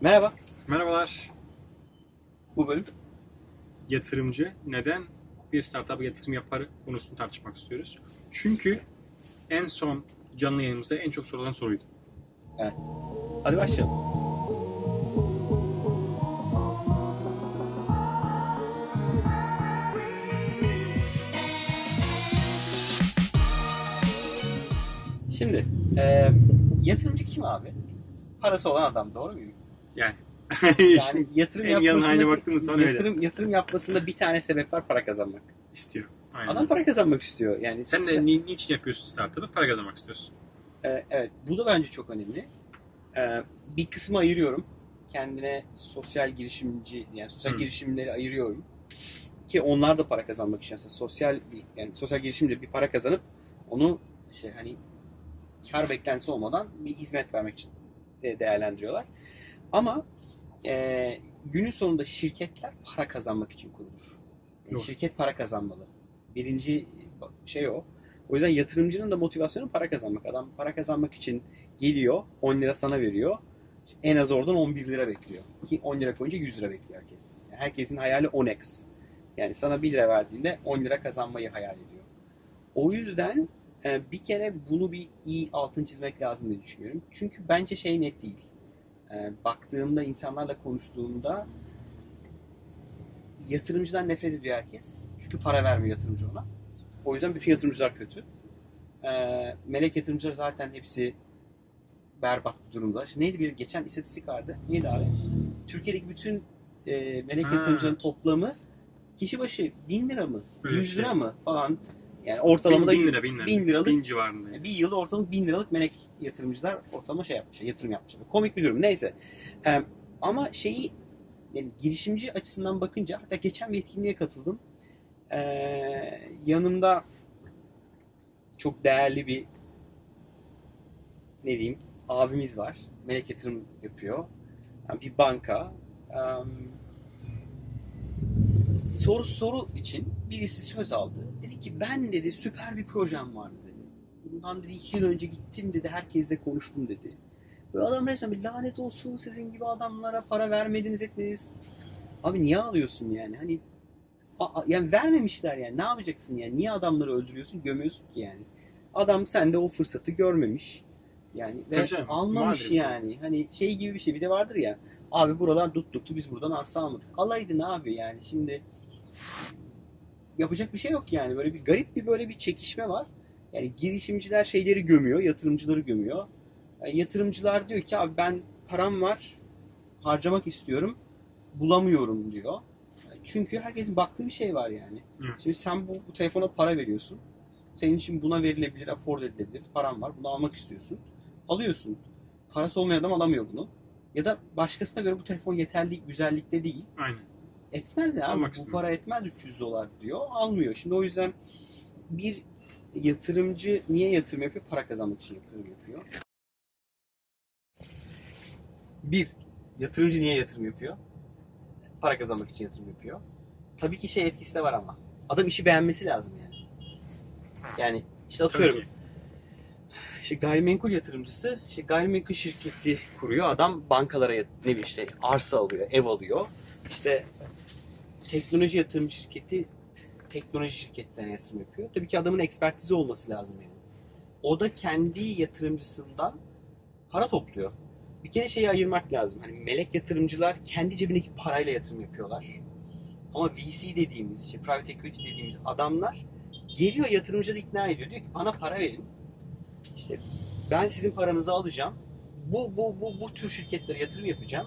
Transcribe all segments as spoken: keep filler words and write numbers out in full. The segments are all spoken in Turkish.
Merhaba. Merhabalar. Bu bölüm yatırımcı neden bir startup'a yatırım yapar konusunu tartışmak istiyoruz. Çünkü en son canlı yayınımızda en çok sorulan soruydu. Evet. Hadi başlayalım. Şimdi e, yatırımcı kim abi? Parası olan adam, doğru muyum? Yani, yani yatırım yapmasında yatırım, yatırım yapmasında bir tane sebep var: para kazanmak. İstiyor. Aynen. Adam para kazanmak istiyor. Yani sen size... de niçin yapıyorsun startup'ı? Para kazanmak istiyorsun. E, evet, bu da bence çok önemli. E, bir kısmı ayırıyorum. Kendine sosyal girişimci, yani sosyal Hı. girişimleri ayırıyorum ki onlar da para kazanmak için aslında sosyal yani sosyal girişimde bir para kazanıp onu şey hani kar beklentisi olmadan bir hizmet vermek için değerlendiriyorlar. Ama e, günün sonunda şirketler para kazanmak için kurulur. Yani şirket para kazanmalı. Birinci şey o. O yüzden yatırımcının da motivasyonu para kazanmak. Adam para kazanmak için geliyor, on lira sana veriyor. En az oradan on bir lira bekliyor. Ki on lira koyunca yüz lira bekliyor herkes. Yani herkesin hayali on eks. Yani sana bir lira verdiğinde on lira kazanmayı hayal ediyor. O yüzden bir kere bunu bir iyi altını çizmek lazım diye düşünüyorum. Çünkü bence şey net değil. Baktığımda, insanlarla konuştuğumda yatırımcıdan nefret ediyor herkes. Çünkü para vermiyor yatırımcı ona. O yüzden bütün yatırımcılar kötü. Melek yatırımcılar zaten hepsi berbat bir durumda. Şimdi neydi, bir geçen istatistik vardı. Neydi abi? Türkiye'deki bütün melek ha. yatırımcıların toplamı kişi başı bin lira mı? yüz lira mı? Falan. Yani ortalamada bin, bin lira, bin lira. Bin liralık, bin civarında. Yani. Bir yılda ortalama bin liralık melek yatırımcılar ortalama şey yapmışlar, yatırım yapmışlar. Komik bir durum. Neyse. Ee, ama şeyi, yani girişimci açısından bakınca, hatta geçen bir etkinliğe katıldım. Ee, yanımda çok değerli bir ne diyeyim abimiz var. Melek yatırım yapıyor. Yani bir banka. Ee, soru soru için birisi söz aldı. Dedi ki ben dedi süper bir projem vardı dedi. Bundan dedi iki yıl önce gittim dedi, herkesle konuştum dedi. Böyle adam resmen bir lanet olsun sizin gibi adamlara, para vermediniz etmediniz. Abi niye ağlıyorsun yani? Hani a- a- yani vermemişler yani. Ne yapacaksın yani? Niye adamları öldürüyorsun, gömüyorsun ki yani? Adam sende o fırsatı görmemiş. Yani ve canım, almamış yani. Sana. Hani şey gibi bir şey. Bir de vardır ya. Abi buralar tuttuktu, biz buradan arsa almadık. Alaydın abi yani. Şimdi yapacak bir şey yok yani. Böyle bir garip bir böyle bir çekişme var. Yani girişimciler şeyleri gömüyor, yatırımcıları gömüyor. Yani yatırımcılar diyor ki abi ben param var, harcamak istiyorum, bulamıyorum diyor. Yani çünkü herkesin baktığı bir şey var yani. Hı. Şimdi sen bu, bu telefona para veriyorsun. Senin için buna verilebilir, afford edilebilir. Param var, bunu almak istiyorsun. Alıyorsun. Parası olmayan adam alamıyor bunu. Ya da başkasına göre bu telefon yeterli, güzellikte değil. Aynen. Etmez ya abi, bu para etmez üç yüz dolar diyor, almıyor. Şimdi o yüzden bir yatırımcı niye yatırım yapıyor? Para kazanmak için yatırım yapıyor. Bir, yatırımcı niye yatırım yapıyor? Para kazanmak için yatırım yapıyor. Tabii ki şey etkisi de var ama. Adam işi beğenmesi lazım yani. Yani işte atıyorum. İşte gayrimenkul yatırımcısı, işte gayrimenkul şirketi kuruyor. Adam bankalara ne bileyim işte arsa alıyor, ev alıyor. İşte teknoloji yatırım şirketi teknoloji şirketlerine yatırım yapıyor. Tabii ki adamın ekspertizi olması lazım yani. O da kendi yatırımcısından para topluyor. Bir kere şeyi ayırmak lazım. Hani melek yatırımcılar kendi cebindeki parayla yatırım yapıyorlar. Ama V C dediğimiz, işte private equity dediğimiz adamlar geliyor yatırımcıları ikna ediyor. Diyor ki bana para verin. İşte ben sizin paranızı alacağım. Bu bu bu bu tür şirketlere yatırım yapacağım.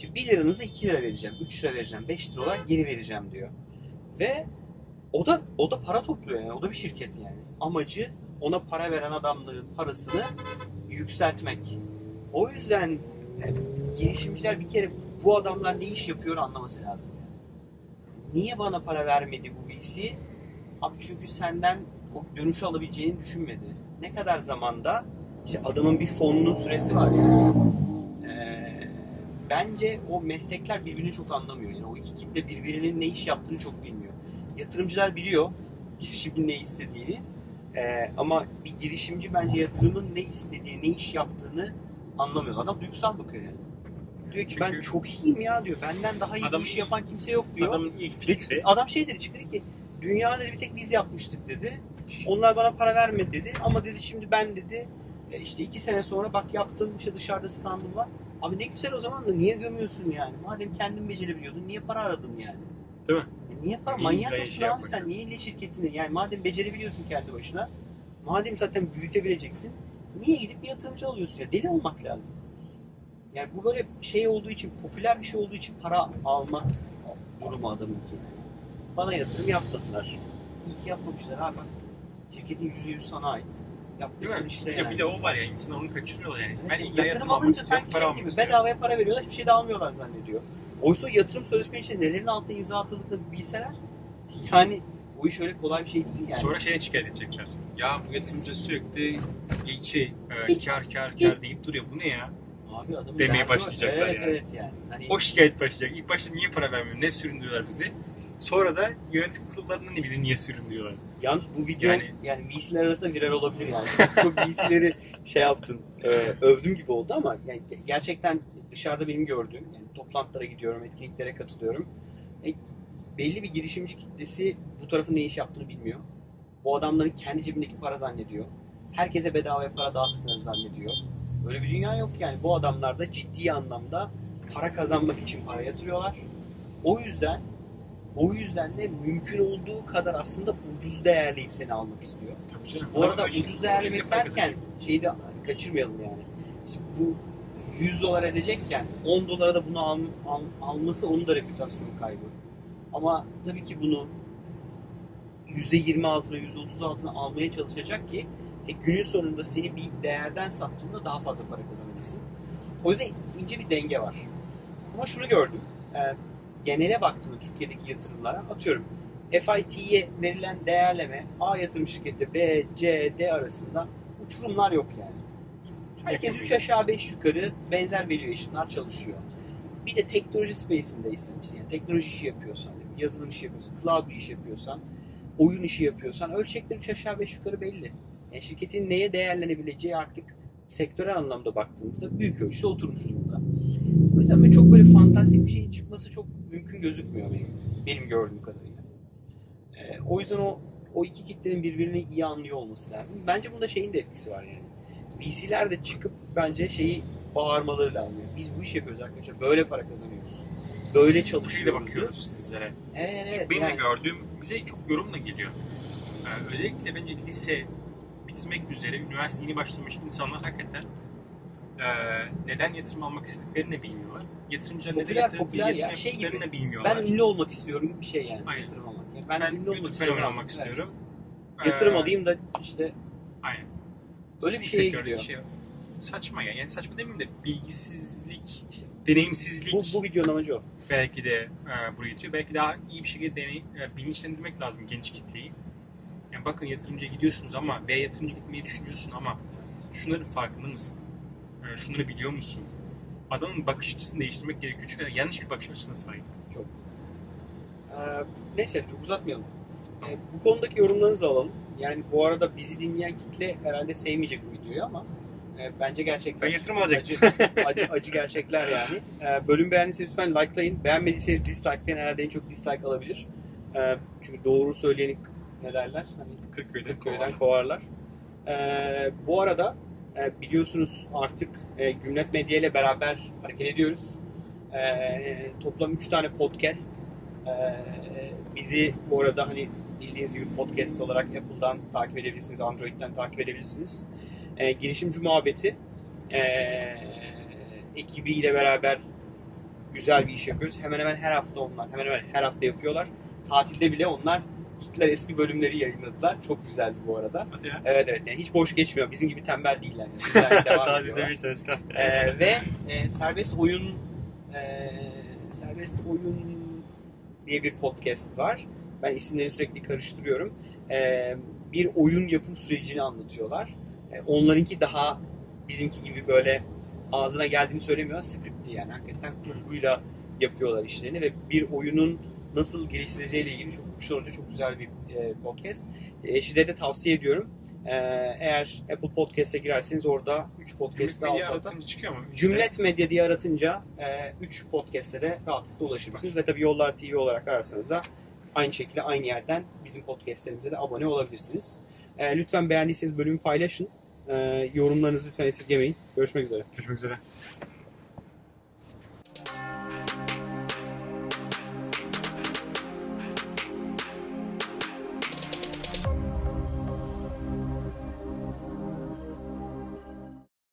Şimdi bir liranızı iki lira vereceğim, üç lira vereceğim, beş lira olarak geri vereceğim diyor. Ve o da o da para topluyor yani. O da bir şirket yani. Amacı ona para veren adamların parasını yükseltmek. O yüzden yani girişimciler bir kere bu adamlar ne iş yapıyor anlaması lazım. Niye bana para vermedi bu V C? Abi çünkü senden o dönüş alabileceğini düşünmedi. Ne kadar zamanda? İşte adamın bir fonunun süresi var yani. Ee, bence o meslekler birbirini çok anlamıyor. Yani o iki kitle birbirinin ne iş yaptığını çok bilmiyor. Yatırımcılar biliyor girişimin ne istediğini. Ee, ama bir girişimci bence yatırımın ne istediğini, ne iş yaptığını anlamıyor. Adam duygusal bakıyor yani. diyor ki çünkü ben çok iyiyim ya diyor. Benden daha iyi adam, bir iş yapan kimse yok diyor. Adamın ilk fikri. Adam şey dedi, çıktı ki dünya dedi bir tek biz yapmıştık dedi. Onlar bana para vermedi dedi. Ama dedi şimdi ben dedi işte iki sene sonra bak yaptığım işte dışarıda standım var. Abi ne güzel, o zaman da niye gömüyorsun yani? Madem kendin becerebiliyordun niye para aradın yani? Değil mi? E niye para? Manyak mısın şey abi sen? Niye ile şirketini? Yani madem becerebiliyorsun kendi başına, madem zaten büyütebileceksin, niye gidip bir yatırımcı alıyorsun ya? Deli olmak lazım. Yani bu böyle şey olduğu için, popüler bir şey olduğu için para almak durumu adamın ki. Bana yatırım yapmadılar. İyi ki yapmamışlar abi. Şirketin yüzde yüz sana ait. Yapmışsın işte yani. Bir de o var ya, insanlar onu kaçırıyorlar yani. Ben yatırım, yatırım alınca sanki şey gibi, bedavaya para veriyorlar, hiçbir şey de almıyorlar zannediyor. Oysa yatırım sözleşmesinde nelerin altında imza atıldıklarını bilseler, yani o iş öyle kolay bir şey değil yani. Sonra şeye şikayet edecekler. Ya bu yatırımcı sürekli şey, e, kar kar kar deyip duruyor, bu ne ya? Abi adamın demeye başlayacaklar evet, yani. Evet yani. Hani o şikayet başlayacak. İlk başta niye para vermiyor, ne süründürüyorlar bizi? Sonra da yönetim kurullarından da bizi niye süründürüyorlar? Yalnız bu video yani, yani V C'ler arasında viral olabilir yani. Bu V C'leri şey yaptım, övdüm gibi oldu ama yani gerçekten dışarıda benim gördüğüm, yani toplantılara gidiyorum, etkinliklere katılıyorum. Yani belli bir girişimci kitlesi bu tarafın ne iş yaptığını bilmiyor. Bu adamların kendi cebindeki para zannediyor. Herkese bedavaya para dağıttıklarını zannediyor. Böyle bir dünya yok yani. Bu adamlar da ciddi anlamda para kazanmak için para yatırıyorlar. O yüzden O yüzden de mümkün olduğu kadar aslında ucuz değerleyip seni almak istiyor. Tabii canım. Bu arada ucuz şey, değerlemek derken şeyi de kaçırmayalım yani. İşte bu yüz dolar edecekken on dolara da bunu al, al, alması onun da reputasyon kaybı. Ama tabii ki bunu yüzde yirmi altına, yüzde otuz altına almaya çalışacak ki e, günün sonunda seni bir değerden sattığında daha fazla para kazanabilirsin. O yüzden ince bir denge var. Ama şunu gördüm. E, Genele baktığımda Türkiye'deki yatırımlara, atıyorum F I T'ye verilen değerleme A yatırım şirketi B, C, D arasında uçurumlar yok yani. Herkes üç aşağı beş yukarı benzer valuation'lar çalışıyor. Bir de teknoloji space'indeysen, işte yani teknoloji işi yapıyorsan, yazılım işi yapıyorsan, cloud bir iş yapıyorsan, oyun işi yapıyorsan ölçekler üç aşağı beş yukarı belli. Yani şirketin neye değerlenebileceği artık sektörel anlamda baktığımızda büyük ölçüde oturmuş durumda. O yüzden çok böyle fantastik bir şeyin çıkması çok mümkün gözükmüyor benim, benim gördüğüm kadarıyla. Ee, o yüzden o o iki kitlenin birbirini iyi anlıyor olması lazım. Bence bunda şeyin de etkisi var yani. V C'ler de çıkıp bence şeyi bağırmaları lazım. Biz bu işi yapıyoruz arkadaşlar, böyle para kazanıyoruz, böyle çalışıyoruz. Bu bakıyoruz sizlere. Evet, evet, benim yani de gördüğüm, bize çok yorumla geliyor. Yani özellikle bence lise bitmek üzere, üniversite yeni başlamış insanlar hakikaten Ee, neden yatırım almak istediklerini de bilmiyorlar. Yatırımcılar neden yatırım yaptıklarını da bilmiyorlar. Ben ünlü olmak istiyorum gibi bir şey yani. Aynen. Yatırım almak. Yani ben, ben ünlü olmak istiyorum. Almak istiyorum. Yani. Ee, yatırım alayım da işte. Aynen. Böyle bir şeye gidiyor. Şey, saçma yani. Yani saçma demeyeyim de bilgisizlik, işte, deneyimsizlik. Bu, bu videonun amacı o. Belki de e, buraya yetiyor. Belki daha iyi bir şekilde deney, e, bilinçlendirmek lazım genç kitleyi. Yani bakın yatırımcıya gidiyorsunuz ama veya yatırımcı gitmeyi düşünüyorsun ama şunların farkında mısın? Şunları biliyor musun? Adamın bakış açısını değiştirmek gerekiyor çünkü yanlış bir bakış açısına sahip. Çok. Ee, neyse çok uzatmayalım. Ee, bu konudaki yorumlarınızı alalım. Yani bu arada bizi dinleyen kitle herhalde sevmeyecek bu videoyu ama e, bence gerçekten ben yatırım alacak. Acı, acı, acı gerçekler yani. Ee, bölüm beğendiyseniz lütfen likelayın. Beğenmediyseniz dislikelayın. Herhalde en çok dislike alabilir. Ee, çünkü doğru söyleyeni ne derler? Hani Kırkköy'den, Kırkköy'den kovarlar. Ee, bu arada E, biliyorsunuz artık e, Gümlet Medya ile beraber hareket ediyoruz. E, e, toplam üç tane podcast. E, bizi bu arada hani bildiğiniz gibi podcast olarak Apple'dan takip edebilirsiniz, Android'den takip edebilirsiniz. E, girişimci muhabbeti e, ekibiyle beraber güzel bir iş yapıyoruz. Hemen hemen her hafta onlar, hemen hemen her hafta yapıyorlar. Tatilde bile onlar gittiler eski bölümleri yayınladılar. Çok güzeldi bu arada. Evet evet. Yani hiç boş geçmiyor. Bizim gibi tembel değiller. Yani. Daha düzemeye çalışkan. Ee, ve e, serbest oyun e, serbest oyun diye bir podcast var. Ben isimleri sürekli karıştırıyorum. E, bir oyun yapım sürecini anlatıyorlar. E, onlarınki daha bizimki gibi böyle ağzına geldiğini söylemiyor. Scriptli yani. Hakikaten kurguyla yapıyorlar işlerini ve bir oyunun nasıl geliştireceğiyle ilgili çok uçtan uca çok güzel bir podcast. E, şiddetle tavsiye ediyorum. Ee, eğer Apple Podcast'e girerseniz orada üç podcast'te alt alta çıkıyor mu? Cümlet Medya diye aratınca üç e, podcast'e de rahatlıkla ulaşabilirsiniz. Ve tabii Yollar T V olarak ararsanız da aynı şekilde aynı yerden bizim podcast'lerimize de abone olabilirsiniz. E, lütfen beğendiyseniz bölümü paylaşın. E, yorumlarınızı lütfen esirgemeyin. Görüşmek üzere. Görüşmek üzere.